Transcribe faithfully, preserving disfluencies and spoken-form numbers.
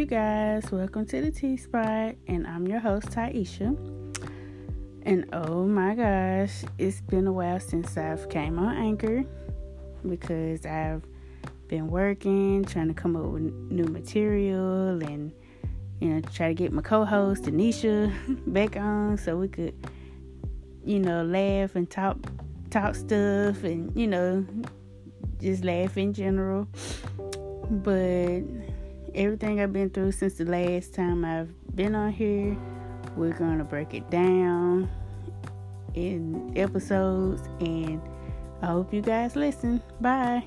you guys, welcome to the T-Spot, and I'm your host, Taisha. And oh my gosh, it's been a while since I've came on Anchor, because I've been working, trying to come up with new material, and you know, try to get my co-host Anisha back on so we could, you know, laugh and talk talk stuff, and you know, just laugh in general. But everything I've been through since the last time I've been on here, we're gonna break it down in episodes, and I hope you guys listen. Bye.